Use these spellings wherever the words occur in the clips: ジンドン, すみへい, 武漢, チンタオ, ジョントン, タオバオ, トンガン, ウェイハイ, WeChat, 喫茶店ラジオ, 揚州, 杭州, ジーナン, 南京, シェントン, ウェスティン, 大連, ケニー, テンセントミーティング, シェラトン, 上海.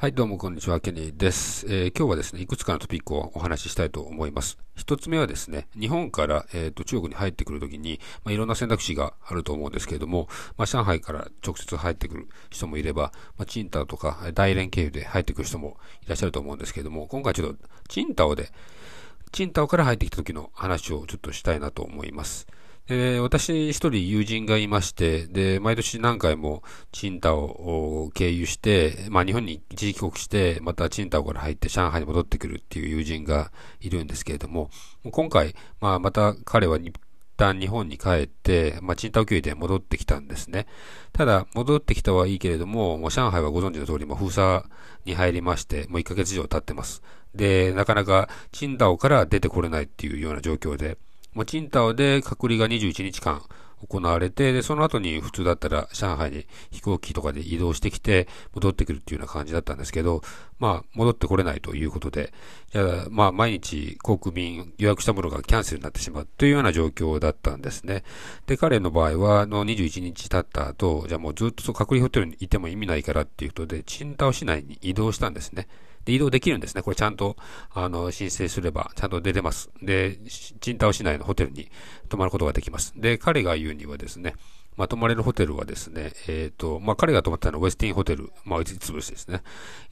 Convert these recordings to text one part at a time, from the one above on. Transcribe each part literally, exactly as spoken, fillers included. はい、どうもこんにちは、ケニーです、えー。今日はですね、いくつかのトピックをお話ししたいと思います。一つ目はですね、日本から、えーと、中国に入ってくるときに、まあ、いろんな選択肢があると思うんですけれども、まあ、上海から直接入ってくる人もいれば、まあ、チンタオとか大連経由で入ってくる人もいらっしゃると思うんですけれども、今回ちょっとチンタオで、チンタオから入ってきた時の話をちょっとしたいなと思います。で、私一人友人がいまして、で、毎年何回もチンタオを経由して、まあ日本に一時帰国して、またチンタオから入って上海に戻ってくるっていう友人がいるんですけれども、今回、まあまた彼は一旦日本に帰って、まあチンタオ経由で戻ってきたんですね。ただ、戻ってきたはいいけれども、もう上海はご存知の通り、もう封鎖に入りまして、もういっかげつ以上経ってます。で、なかなかチンタオから出てこれないっていうような状況で、もうチンタオで隔離がにじゅういちにちかん行われて、で、その後に普通だったら上海に飛行機とかで移動してきて戻ってくるっていうような感じだったんですけど、まあ戻ってこれないということで、じゃあまあ毎日航空便予約したものがキャンセルになってしまうというような状況だったんですね。で、彼の場合はあのにじゅういちにち経った後、じゃあもうずっとそう隔離ホテルにいても意味ないからっていうことで、チンタオ市内に移動したんですね。で、移動できるんですね。これちゃんと、あの、申請すれば、ちゃんと出れます。で、チンタオ市内のホテルに泊まることができます。で、彼が言うにはですね、まあ、泊まれるホテルはですね、えっと、まあ、彼が泊まったのはウェスティンホテル、まあ、いつつぼしですね。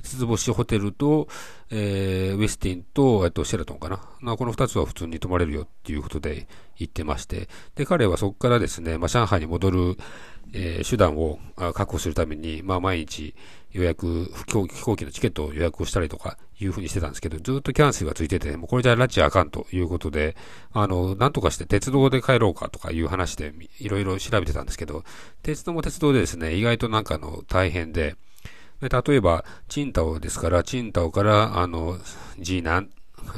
いつつぼしホテルと、えー、ウェスティンと、えっと、シェラトンかな。まあ、このふたつは普通に泊まれるよっていうことで言ってまして、で、彼はそこからですね、まあ、上海に戻る、えー、手段を確保するために、まあ、毎日予約、飛行機のチケットを予約をしたりとかいうふうにしてたんですけど、ずっとキャンセルがついてて、もうこれじゃ拉致あかんということで、あの、なんとかして鉄道で帰ろうかとかいう話でいろいろ調べてたんですけど、鉄道も鉄道でですね、意外となんかの大変で、で例えば、チンタオですから、チンタオから、あの、ジー南、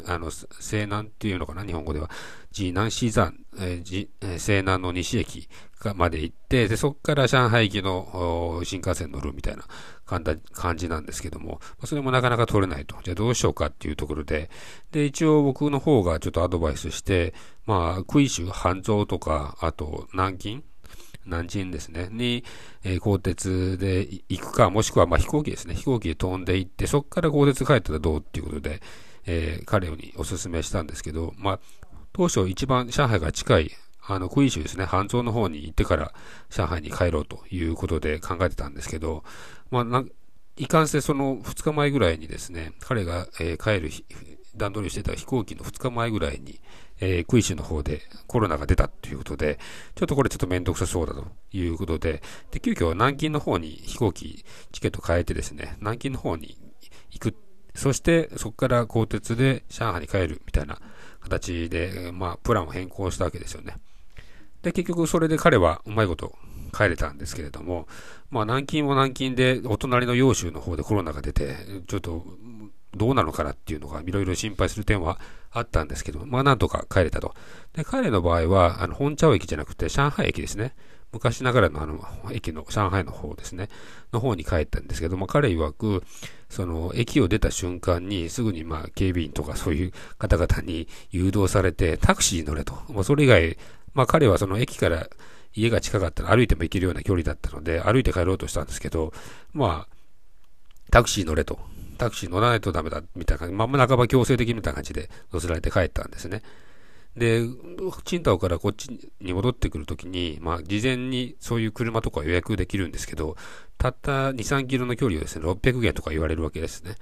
あの、西南っていうのかな、日本語では。ジー南シーザン、えーえー、西南の西駅まで行って、で、そこから上海行きの新幹線乗るみたいな感じなんですけども、それもなかなか取れないと。じゃあどうしようかっていうところで、で、一応僕の方がちょっとアドバイスして、まあ、杭州、杭州とか、あと、南京南京ですね。に、えー、鋼鉄で行くか、もしくは、まあ、飛行機ですね。飛行機で飛んで行って、そこから鋼鉄帰ったらどうっていうことで、えー、彼にお勧めしたんですけど、まあ、当初一番上海が近い、あの、杭州ですね、杭州の方に行ってから上海に帰ろうということで考えてたんですけど、まあ、なんいかんせんそのふつかまえぐらいにですね、彼が、えー、帰る段取りしてた飛行機のふつかまえぐらいに、えー、杭州の方でコロナが出たということで、ちょっとこれちょっとめんどくさそうだということで、で、急遽南京の方に飛行機、チケット変えてですね、南京の方に行く。そして、そこから鋼鉄で上海に帰るみたいな形で、まあ、プランを変更したわけですよね。で、結局、それで彼はうまいこと帰れたんですけれども、まあ、南京も南京で、お隣の揚州の方でコロナが出て、ちょっと、どうなのかなっていうのが、いろいろ心配する点はあったんですけど、まあ、なんとか帰れたと。で、彼の場合は、あの、本茶駅じゃなくて、上海駅ですね。昔ながらのあの、駅の、上海の方ですね、の方に帰ったんですけども、彼曰く、その、駅を出た瞬間に、すぐにまあ、警備員とかそういう方々に誘導されて、タクシーに乗れと。まあ、それ以外、まあ、彼はその駅から家が近かったら歩いても行けるような距離だったので、歩いて帰ろうとしたんですけど、まあ、タクシー乗れと。タクシー乗らないとダメだ、みたいな感じ、まあ、半ば強制的みたいな感じで乗せられて帰ったんですね。で、チンタオからこっちに戻ってくるときに、まあ、事前にそういう車とか予約できるんですけど、たったに、さんキロの距離をですね、ろっぴゃくげんとか言われるわけですね。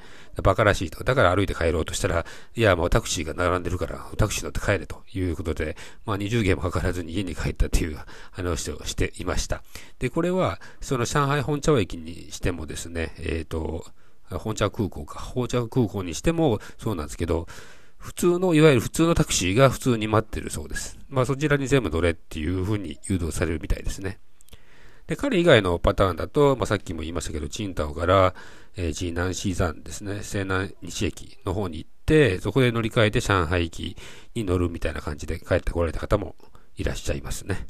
バカらしいと。だから歩いて帰ろうとしたら、いや、もうタクシーが並んでるから、タクシー乗って帰れということで、まあ、にじゅうげんもかからずに家に帰ったという話をしていました。で、これは、その上海本茶駅にしてもですね、えっと、本茶空港か、本茶空港にしてもそうなんですけど、普通の、いわゆる普通のタクシーが普通に待ってるそうです。まあそちらに全部乗れっていうふうに誘導されるみたいですね。で、彼以外のパターンだと、まあさっきも言いましたけど、チンタオから、えー、ジー南シーザンですね、西南西駅の方に行って、そこで乗り換えて上海駅に乗るみたいな感じで帰ってこられた方もいらっしゃいますね。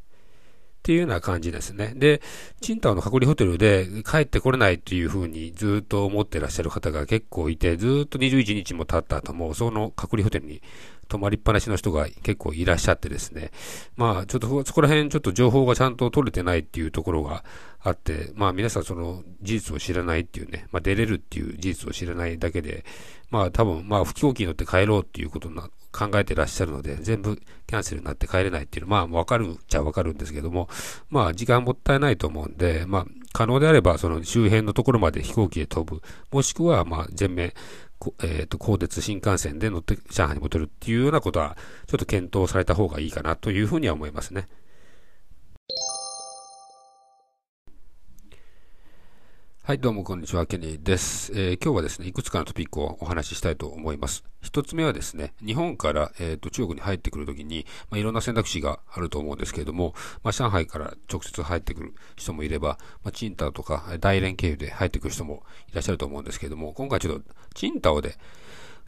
っていうような感じですね。で、チンタオの隔離ホテルで帰ってこれないというふうにずっと思ってらっしゃる方が結構いて、ずっとにじゅういちにちも経った後も、その隔離ホテルに泊まりっぱなしの人が結構いらっしゃってですね、まあちょっとそこら辺ちょっと情報がちゃんと取れてないっていうところがあって、まあ皆さんその事実を知らないっていうね、まあ出れるっていう事実を知らないだけで、まあ多分まあ不況期に乗って帰ろうっていうことな考えてらっしゃるので、全部キャンセルになって帰れないっていうのはまあわかるっちゃわかるんですけども、まあ時間もったいないと思うんで、まあ可能であればその周辺のところまで飛行機で飛ぶ、もしくはまあ全面えー、と高鉄新幹線で乗って上海に戻るっていうようなことはちょっと検討された方がいいかなというふうには思いますね。はいどうもこんにちは、ケニーです。えー、今日はですねいくつかのトピックをお話ししたいと思います。一つ目はですね、日本から、えー、と中国に入ってくるときに、まあ、いろんな選択肢があると思うんですけれども、まあ、上海から直接入ってくる人もいれば、まあ、チンタオとか大連経由で入ってくる人もいらっしゃると思うんですけれども、今回ちょっとチンタオで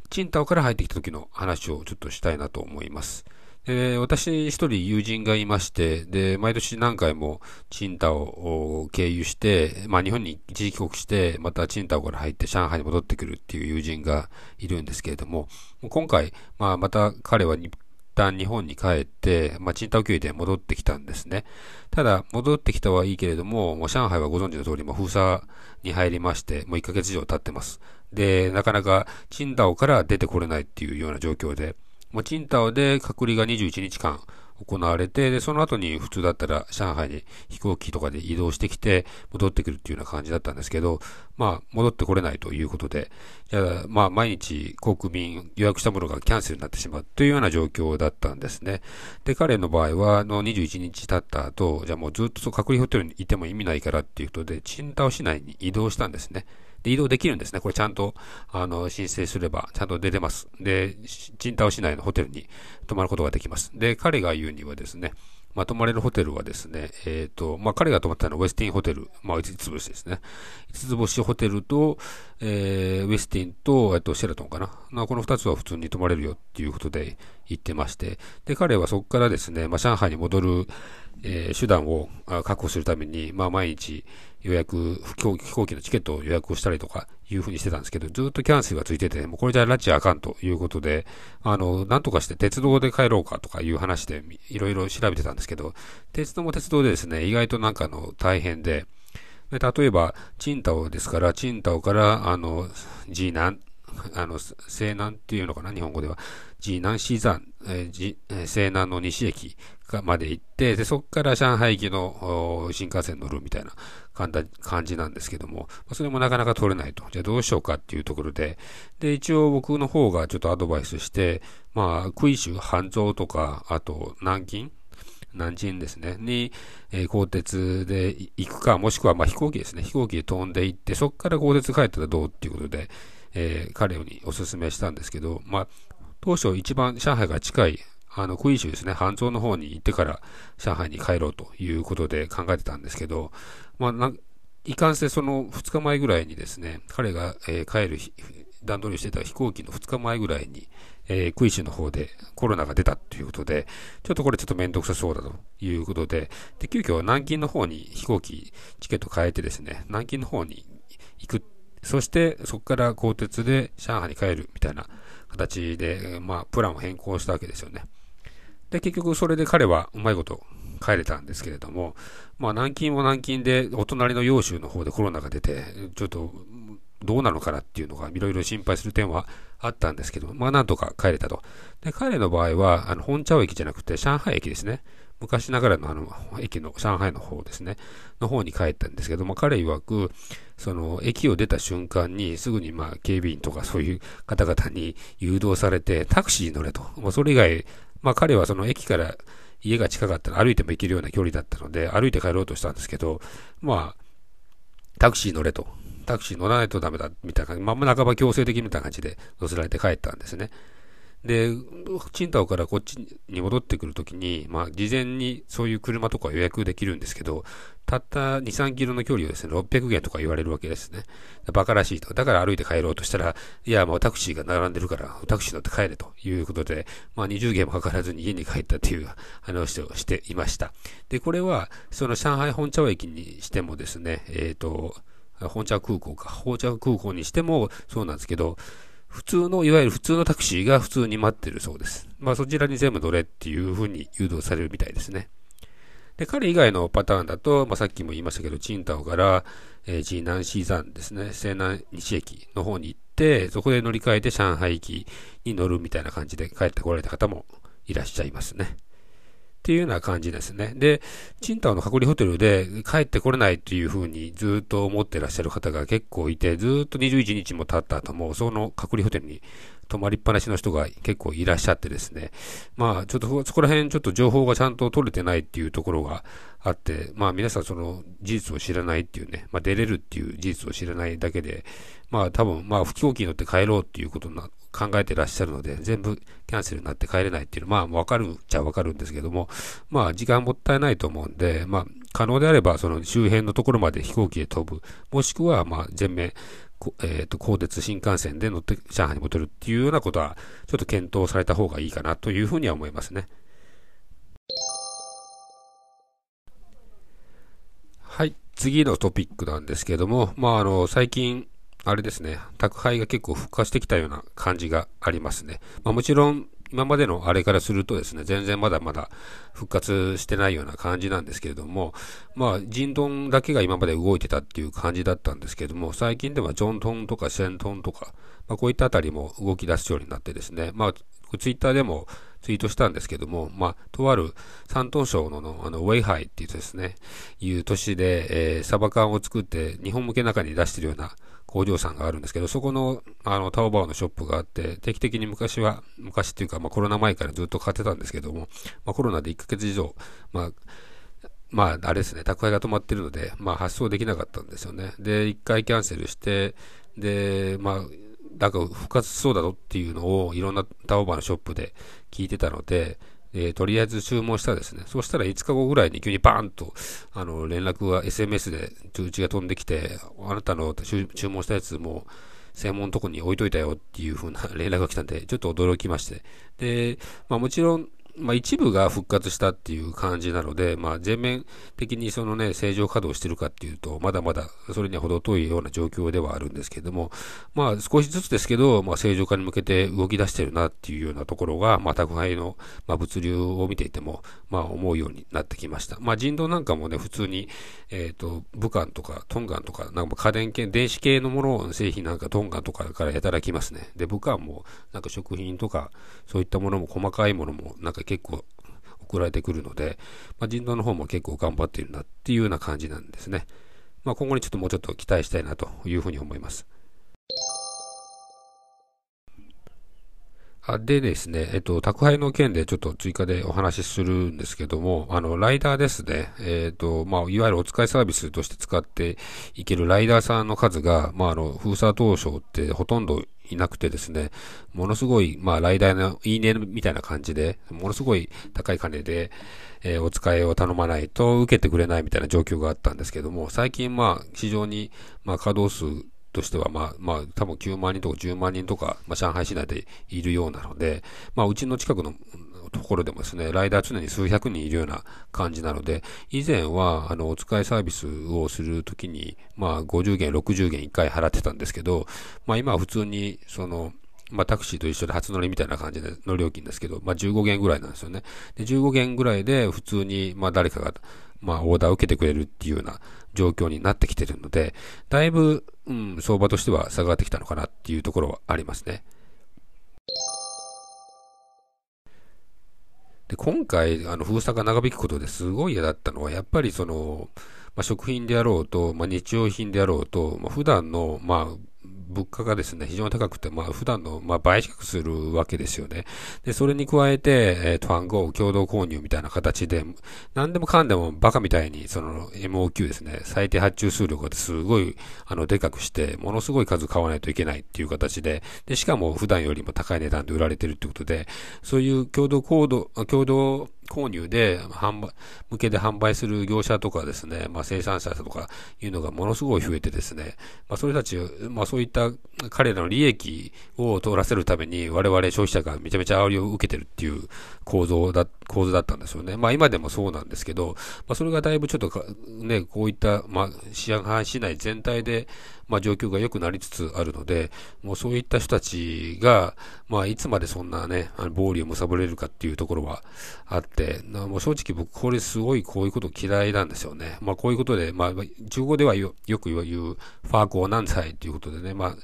チンタオから入ってきた時の話をちょっとしたいなと思います。えー、私一人友人がいまして、で毎年何回もチンタオを経由して、まあ、日本に一時帰国してまたチンタオから入って上海に戻ってくるっていう友人がいるんですけれども、今回、まあ、また彼は一旦日本に帰って、まあ、チンタオ経由で戻ってきたんですね。ただ戻ってきたはいいけれども、もう上海はご存知の通りも封鎖に入りまして、もういっかげつ以上経ってます。でなかなかチンタオから出てこれないっていうような状況で、もうチンタオで隔離がにじゅういちにちかん行われて、でその後に普通だったら上海に飛行機とかで移動してきて戻ってくるっていうような感じだったんですけど、まあ戻ってこれないということで、じゃあまあ毎日航空便予約したものがキャンセルになってしまうというような状況だったんですね。で彼の場合はのにじゅういちにち経った後、じゃあもうずっと隔離ホテルにいても意味ないからっていうことでチンタオ市内に移動したんですね。で移動できるんですね。これちゃんとあの申請すればちゃんと出れます。で、チンタオ市内のホテルに泊まることができます。で、彼が言うにはですね、まあ、泊まれるホテルはですね、えっと、まあ、彼が泊まったのはウェスティンホテル、まあ、いつつぼしですね。いつつぼしホテルと、えー、ウェスティンと、えっと、シェラトンかな。まあ、このふたつは普通に泊まれるよっていうことで言ってまして、で、彼はそこからですね、まあ、上海に戻る、えー、手段を確保するために、まあ、毎日予約、飛行機のチケットを予約をしたりとかいうふうにしてたんですけど、ずっとキャンセルがついてて、もうこれじゃ拉致あかんということで、あの、なんとかして鉄道で帰ろうかとかいう話でいろいろ調べてたんですけど、鉄道も鉄道でですね、意外となんかの大変で、で例えば、チンタオですから、チンタオから、あの、ジーナン、あの、西南っていうのかな、日本語では。ジー南シーザン、えージえー、西南の西駅まで行って、で、そこから上海行きの新幹線乗るみたいな感じなんですけども、それもなかなか取れないと。じゃあどうしようかっていうところで、で、一応僕の方がちょっとアドバイスして、まあ、杭州、杭州とか、あと南京南京ですね、に、えー、鋼鉄で行くか、もしくはまあ飛行機ですね、飛行機で飛んで行って、そこから鋼鉄帰ったらどうっていうことで、えー、彼にお勧めしたんですけど、まあ、当初一番上海が近い、あの、杭州ですね、杭州の方に行ってから上海に帰ろうということで考えてたんですけど、まあ、なんいかんせそのふつかまえぐらいにですね、彼が、えー、帰る段取りをしていた飛行機のふつかまえぐらいに、えー、杭州の方でコロナが出たということで、ちょっとこれちょっとめんどくさそうだということで、で、急遽南京の方に飛行機、チケット変えてですね、南京の方に行く。そしてそこから鋼鉄で上海に帰るみたいな形で、まあ、プランを変更したわけですよね。で、結局それで彼はうまいこと帰れたんですけれども、まあ、南京も南京でお隣の揚州の方でコロナが出て、ちょっとどうなのかなっていうのがいろいろ心配する点はあったんですけど、まあ、なんとか帰れたと。で、彼の場合は、あの、本茶駅じゃなくて上海駅ですね。昔ながらのあの駅の上海の方ですね、の方に帰ったんですけども、彼曰く、その駅を出た瞬間にすぐにまあ警備員とかそういう方々に誘導されてタクシーに乗れと。もうそれ以外、まあ彼はその駅から家が近かったら歩いても行けるような距離だったので歩いて帰ろうとしたんですけど、まあタクシー乗れと。タクシー乗らないとダメだみたいな感じ、まあ半ば強制的みたいな感じで乗せられて帰ったんですね。で、チンタオからこっちに戻ってくるときに、まあ、事前にそういう車とか予約できるんですけど、たったに、さんキロの距離をですね、ろっぴゃくげんとか言われるわけですね。バカらしいと。だから歩いて帰ろうとしたら、いや、もうタクシーが並んでるから、タクシー乗って帰れということで、まあ、にじゅうげんもかからずに家に帰ったという話をしていました。で、これは、その上海本茶駅にしてもですね、えっと、本茶空港か、本茶空港にしてもそうなんですけど、普通の、いわゆる普通のタクシーが普通に待ってるそうです。まあそちらに全部乗れっていうふうに誘導されるみたいですね。で、彼以外のパターンだと、まあさっきも言いましたけど、チンタオから、えー、ジーナンシーザンですね、西南西駅の方に行って、そこで乗り換えて上海駅に乗るみたいな感じで帰ってこられた方もいらっしゃいますね。っていうような感じですね。で、チンタオの隔離ホテルで帰ってこれないというふうにずっと思ってらっしゃる方が結構いて、ずっとにじゅういちにちも経った後も、その隔離ホテルに泊まりっぱなしの人が結構いらっしゃってですね。まあ、ちょっとそこら辺ちょっと情報がちゃんと取れてないっていうところがあって、まあ皆さんその事実を知らないっていうね、まあ出れるっていう事実を知らないだけで、まあ多分、まあ飛行機に乗って帰ろうっていうことな考えてらっしゃるので、全部キャンセルになって帰れないっていうのは、まあわかるっちゃわかるんですけども、まあ時間もったいないと思うんで、まあ可能であればその周辺のところまで飛行機で飛ぶ、もしくはまあ全面、えっと、高鉄新幹線で乗って上海に戻るっていうようなことは、ちょっと検討された方がいいかなというふうには思いますね。はい、次のトピックなんですけども、まああの、最近、あれですね、宅配が結構復活してきたような感じがありますね。まあもちろん、今までのあれからするとですね、全然まだまだ復活してないような感じなんですけれども、まあ、ジンドンだけが今まで動いてたっていう感じだったんですけれども、最近ではジョントンとかシェントンとか、まあ、こういったあたりも動き出すようになってですね、まあ、ツイッターでもツイートしたんですけども、まあ、とある山東省 の, の, あのウェイハイっていうですね、いう都市で、えー、サバ缶を作って日本向け中に出してるような工場さんがあるんですけど、そこの、あの、タオバオのショップがあって、定期的に昔は、昔っていうか、まあコロナ前からずっと買ってたんですけども、まあコロナでいっかげつ以上、まあ、まああれですね、宅配が止まってるので、まあ発送できなかったんですよね。で、いっかいキャンセルして、で、まあ、なんか復活しそうだろっていうのをいろんなタオバオのショップで聞いてたので、えー、とりあえず注文したですね。そうしたらいつかごぐらいに急にバーンと、あの、連絡が エスエムエス で通知が飛んできて、あなたの注文したやつも専門のとこに置いといたよっていう風な連絡が来たんで、ちょっと驚きまして。で、まあもちろん、まあ一部が復活したっていう感じなので、まあ全面的にそのね、正常稼働してるかっていうと、まだまだそれには程遠いような状況ではあるんですけれども、まあ少しずつですけど、まあ正常化に向けて動き出してるなっていうようなところが、まあ宅配の、まあ、物流を見ていても、まあ思うようになってきました。まあ人道なんかもね、普通に、えっと、武漢とかトンガンとか、なんか家電系、電子系のものの製品なんかトンガンとかからやたらきますね。で、武漢もなんか食品とか、そういったものも細かいものも、なんか結構送られてくるので、まあ、人道の方も結構頑張っているなっていうような感じなんですね。まあ、今後にちょっともうちょっと期待したいなというふうに思います。あでですね、えっと、宅配の件でちょっと追加でお話しするんですけども、あの、ライダーですね。えっと、まあ、いわゆるお使いサービスとして使っていけるライダーさんの数が、まあ、あの、封鎖当初ってほとんどいなくてですね、ものすごい、まあ、ライダーのいいねみたいな感じで、ものすごい高い金で、えー、お使いを頼まないと受けてくれないみたいな状況があったんですけども、最近、まあ、非常に、まあ、稼働数としては、まあ、まあ、多分きゅうまんにんとかじゅうまんにんとか、まあ、上海市内でいるようなので、まあ、うちの近くのところでもですね、ライダー常に数百人いるような感じなので、以前は、あの、お使いサービスをするときに、まあ、ごじゅうげん、ろくじゅうげんいっかい払ってたんですけど、まあ、今は普通に、その、まあ、タクシーと一緒で初乗りみたいな感じの料金ですけど、まあ、じゅうごげんぐらいなんですよね。で、じゅうごげんぐらいで、普通に、まあ、誰かが、まあ、オーダーを受けてくれるっていうような状況になってきてるので、だいぶ、うん、相場としては下がってきたのかなっていうところはありますね。で、今回、あの、封鎖が長引くことですごい嫌だったのは、やっぱりその、まあ、食品であろうと、まあ、日用品であろうと、まあ、普段の、まあ、物価がですね、非常に高くて、まあ、普段の、まあ、倍近くするわけですよね。で、それに加えて、えっと、暗号、共同購入みたいな形で、何でもかんでもバカみたいに、その、エムオーキュー ですね、最低発注数量がすごい、あの、でかくして、ものすごい数買わないといけないっていう形で、で、しかも普段よりも高い値段で売られてるってことで、そういう共同行動、共同、購入で販売、向けで販売する業者とかですね、まあ生産者とかいうのがものすごい増えてですね、まあそれたち、まあそういった彼らの利益を取らせるために我々消費者がめちゃめちゃ煽りを受けてるっていう構造だ、構図だったんですよね。まあ今でもそうなんですけど、まあそれがだいぶちょっとかね、こういった、まあ上海市内全体で、まあ状況が良くなりつつあるので、もうそういった人たちが、まあいつまでそんなね、暴利を貪れるかっていうところはあって、もう正直僕これすごいこういうこと嫌いなんですよね。まあこういうことで、まあ中国ではよ、よく言うファーコーナンサイということでね、まあ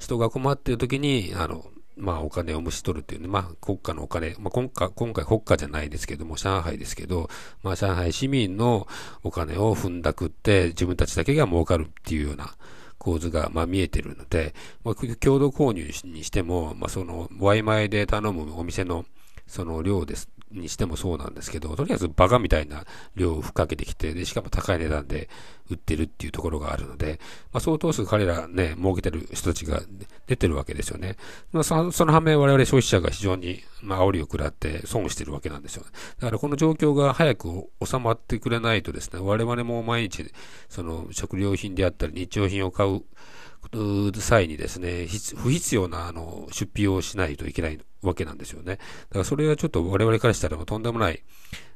人が困っている時に、あの、まあお金をむし取るっていうね、まあ国家のお金、まあ今回、今回国家じゃないですけども、上海ですけど、まあ上海市民のお金を踏んだくって自分たちだけが儲かるっていうような構図がまあ見えてるので、まあ共同購入にしても、まあそのワイマイで頼むお店のその量です、にしてもそうなんですけど、とりあえずバカみたいな量をふっかけてきて、で、しかも高い値段で売ってるっていうところがあるので、まあ相当数彼らね、儲けてる人たちが出てるわけですよね。まあその、その反面我々消費者が非常に、まあ煽りを食らって損してるわけなんですよね。だからこの状況が早く収まってくれないとですね、我々も毎日、その食料品であったり日用品を買う際にですね、不必要なあの出費をしないといけないわけなんですよね。だからそれはちょっと我々からしたらもうとんでもない、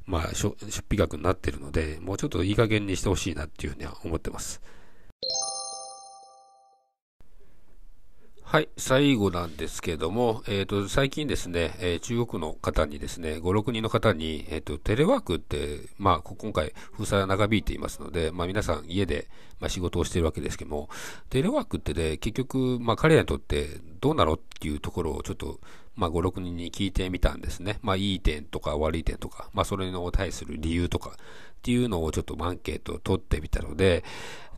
まあ、出費額になっているので、もうちょっといい加減にしてほしいなっていうふうには思ってます。はい、最後なんですけれども、えっと、最近ですね、えー、中国の方にですね、ご、ろくにんの方に、えっと、テレワークって、まあ、今回、封鎖が長引いていますので、まあ、皆さん家で、まあ、仕事をしているわけですけども、テレワークってね、結局、まあ、彼らにとってどうなのっていうところをちょっと、まあ、ご、ろくにんに聞いてみたんですね。まあ、いい点とか悪い点とか、まあ、それに対する理由とかっていうのをちょっとアンケートを取ってみたので、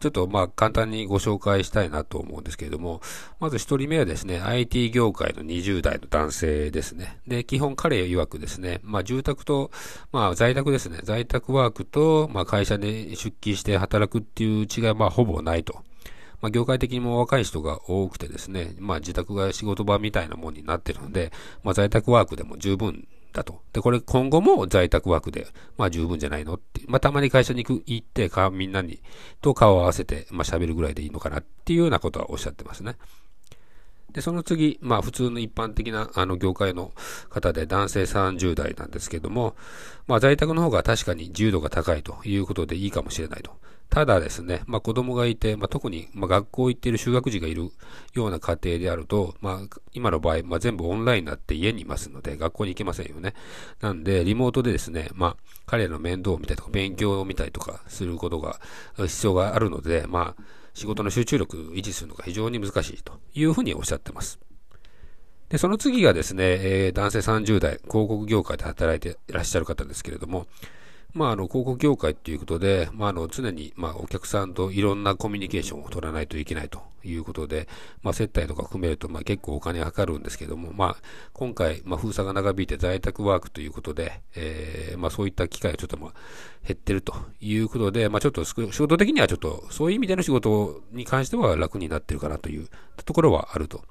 ちょっとまあ簡単にご紹介したいなと思うんですけれども、まずひとりめはですね、アイティー 業界のにじゅうだいの男性ですね。で、基本彼曰くですね、まあ住宅と、まあ在宅ですね、在宅ワークと、まあ会社で出勤して働くっていう違いはまあほぼないと。まあ業界的にも若い人が多くてですね、まあ自宅が仕事場みたいなもんになってるので、まあ在宅ワークでも十分だと。で、これ今後も在宅ワークで、まあ十分じゃないのって。まあたまに会社に行く行って、みんなにと顔を合わせて、まあ喋るぐらいでいいのかなっていうようなことはおっしゃってますね。で、その次、まあ普通の一般的なあの業界の方で男性さんじゅうだいなんですけども、まあ在宅の方が確かに自由度が高いということでいいかもしれないと。ただですね、まあ子供がいて、まあ特にまあ学校行っている就学児がいるような家庭であると、まあ今の場合、まあ全部オンラインになって家にいますので学校に行けませんよね。なんでリモートでですね、まあ彼らの面倒を見たりとか勉強を見たりとかすることが必要があるので、まあ仕事の集中力を維持するのが非常に難しいというふうにおっしゃってます。で、その次がですね、えー、男性さんじゅうだい、広告業界で働いていらっしゃる方ですけれども、まあ、あの、広告業界っていうことで、まあ、あの、常に、まあ、お客さんといろんなコミュニケーションを取らないといけないということで、まあ、接待とか含めると、まあ、結構お金がかかるんですけども、まあ、今回、まあ、封鎖が長引いて在宅ワークということで、えー、まあ、そういった機会がちょっと、まあ、減ってるということで、まあ、ちょっと、仕事的にはちょっと、そういう意味での仕事に関しては楽になってるかなというところはあると。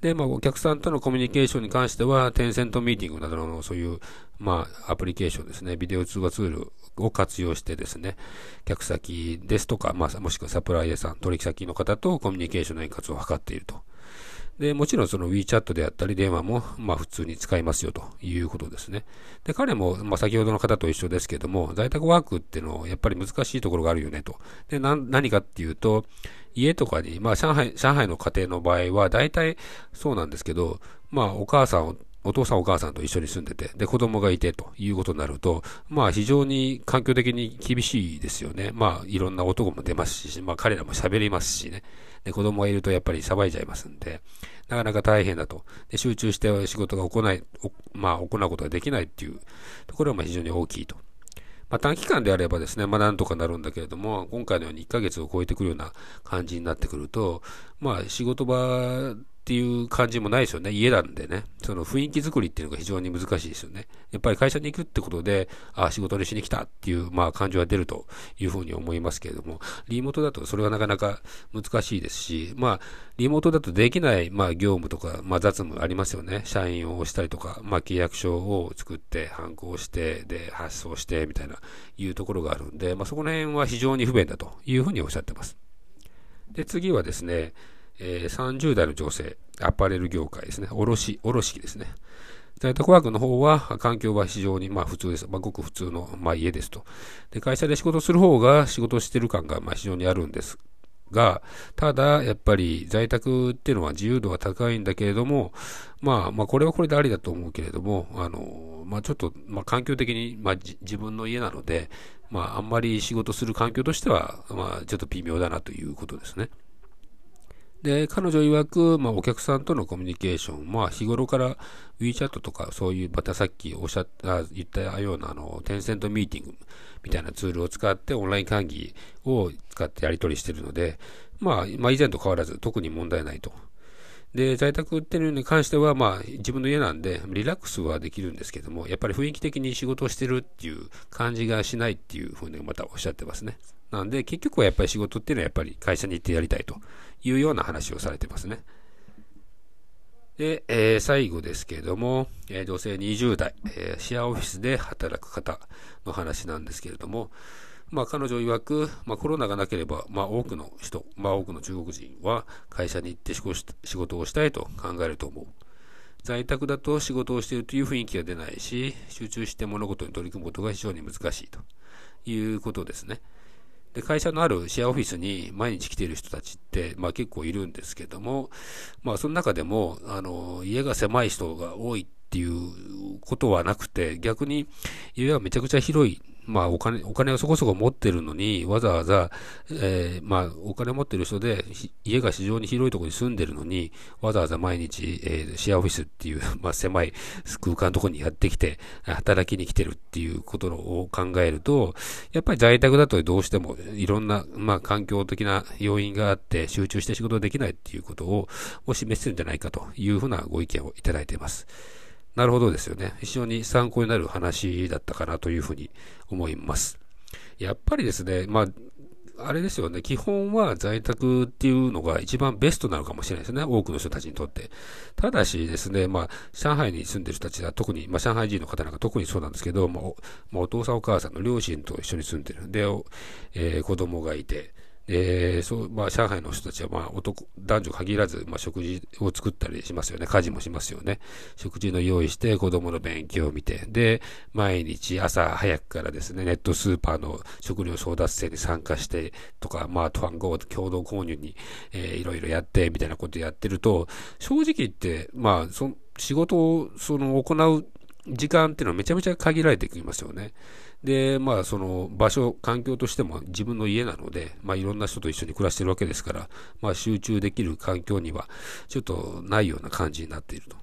で、まあ、お客さんとのコミュニケーションに関しては、テンセントミーティングなどの、そういう、まあ、アプリケーションですね、ビデオ通話ツールを活用してですね、客先ですとか、まあ、もしくはサプライヤーさん、取引先の方とコミュニケーションの円滑を図っていると。で、もちろんその WeChat であったり、電話も、まあ、普通に使いますよということですね。で、彼も、まあ、先ほどの方と一緒ですけども、在宅ワークっていうのは、やっぱり難しいところがあるよねと。で、な、何かっていうと、家とかに、まあ、上海、上海の家庭の場合は、大体そうなんですけど、まあ、お母さんを、お父さんお母さんと一緒に住んでて、で、子供がいてということになると、まあ、非常に環境的に厳しいですよね。まあ、いろんな男も出ますし、まあ、彼らも喋りますしね。で、子供がいるとやっぱり騒いじゃいますんで、なかなか大変だと。で、集中して仕事が行い、まあ、行うことができないっていうところは非常に大きいと。まあ、短期間であればですね、まあ、なんとかなるんだけれども、今回のようにいっかげつを超えてくるような感じになってくると、まあ、仕事場、っていう感じもないですよね。家なんでね。その雰囲気作りっていうのが非常に難しいですよね。やっぱり会社に行くってことで、ああ、仕事にしに来たっていう、まあ感情が出るというふうに思いますけれども、リモートだとそれはなかなか難しいですし、まあ、リモートだとできない、まあ業務とか、まあ雑務ありますよね。社員を押したりとか、まあ契約書を作って、判行して、で、発送して、みたいな、いうところがあるんで、まあそこら辺は非常に不便だというふうにおっしゃってます。で、次はですね、えー、さんじゅうだいの女性、アパレル業界ですね。卸、卸ですね。在宅ワークの方は環境は非常にまあ普通です。まあ、ごく普通のまあ家ですと。で、会社で仕事する方が仕事してる感がまあ非常にあるんですが、ただやっぱり在宅っていうのは自由度は高いんだけれども、まあまあこれはこれでありだと思うけれども、あのまあちょっとまあ環境的にまあ自分の家なので、まああんまり仕事する環境としてはまあちょっと微妙だなということですね。で、彼女曰く、まあ、お客さんとのコミュニケーション、まあ、日頃から WeChat とか、そういう、またさっきおっしゃった、言ったような、あの、テンセントミーティングみたいなツールを使って、オンライン会議を使ってやり取りしているので、まあ、まあ、以前と変わらず、特に問題ないと。で、在宅っていうのに関しては、まあ、自分の家なんで、リラックスはできるんですけども、やっぱり雰囲気的に仕事をしてるっていう感じがしないっていうふうにまたおっしゃってますね。なんで、結局はやっぱり仕事っていうのはやっぱり会社に行ってやりたいというような話をされてますね。で、えー、最後ですけれども、えー、女性にじゅう代、えー、シェアオフィスで働く方の話なんですけれども、まあ、彼女曰く、まあ、コロナがなければ、まあ、多くの人、まあ、多くの中国人は会社に行って仕事をしたいと考えると思う。在宅だと仕事をしているという雰囲気が出ないし、集中して物事に取り組むことが非常に難しいということですね。で、会社のあるシェアオフィスに毎日来ている人たちって、まあ結構いるんですけども、まあその中でも、あの、家が狭い人が多いっていうことはなくて、逆に家はめちゃくちゃ広い、まあお金、お金をそこそこ持ってるのに、わざわざ、えー、まあお金持ってる人で、家が非常に広いところに住んでるのに、わざわざ毎日、えー、シェアオフィスっていう、まあ狭い空間のところにやってきて、働きに来てるっていうことを考えると、やっぱり在宅だとどうしてもいろんな、まあ環境的な要因があって、集中して仕事できないっていうことを、を示してるんじゃないかというふうなご意見をいただいています。なるほどですよね。非常に参考になる話だったかなというふうに思います。やっぱりですね、まあ、あれですよね、基本は在宅っていうのが一番ベストなのかもしれないですね、多くの人たちにとって。ただしですね、まあ、上海に住んでる人たちは特に、まあ、上海人の方なんか特にそうなんですけど、まあお、まあ、お父さんお母さんの両親と一緒に住んでるんで、えー、子供がいて、えーそうまあ、上海の人たちは、まあ、男男女限らず、まあ、食事を作ったりしますよね。家事もしますよね。食事の用意して子供の勉強を見て、で、毎日朝早くからですね、ネットスーパーの食料争奪戦に参加してとか、まあ、トワンゴー共同購入に、えー、いろいろやってみたいなことをやってると、正直言って、まあ、そ仕事をその行う時間っていうのはめちゃめちゃ限られてきますよね。で、まあその場所、環境としても自分の家なので、まあいろんな人と一緒に暮らしてるわけですから、まあ集中できる環境にはちょっとないような感じになっていると。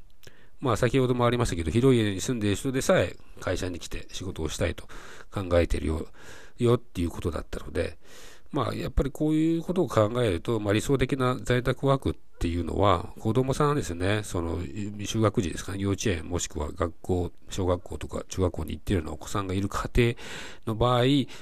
まあ先ほどもありましたけど、広い家に住んでいる人でさえ会社に来て仕事をしたいと考えているよ、よっていうことだったので、まあやっぱりこういうことを考えると、まあ理想的な在宅ワークっていうのは、子供さんですね、その就学時ですかね、幼稚園もしくは学校、小学校とか中学校に行っているようなお子さんがいる家庭の場合、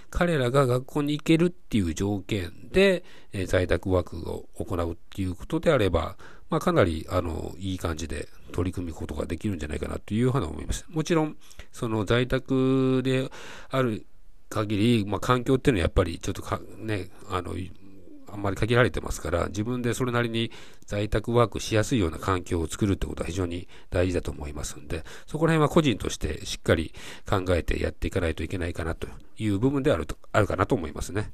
彼らが学校に行けるっていう条件で、えー、在宅ワークを行うっていうことであれば、まあかなり、あの、いい感じで取り組むことができるんじゃないかなというふうに思います。もちろん、その在宅である限り、まあ、環境っていうのはやっぱりちょっとかね、あの、あんまり限られてますから、自分でそれなりに在宅ワークしやすいような環境を作るってことは非常に大事だと思いますんで、そこら辺は個人としてしっかり考えてやっていかないといけないかなという部分であると、あるかなと思いますね。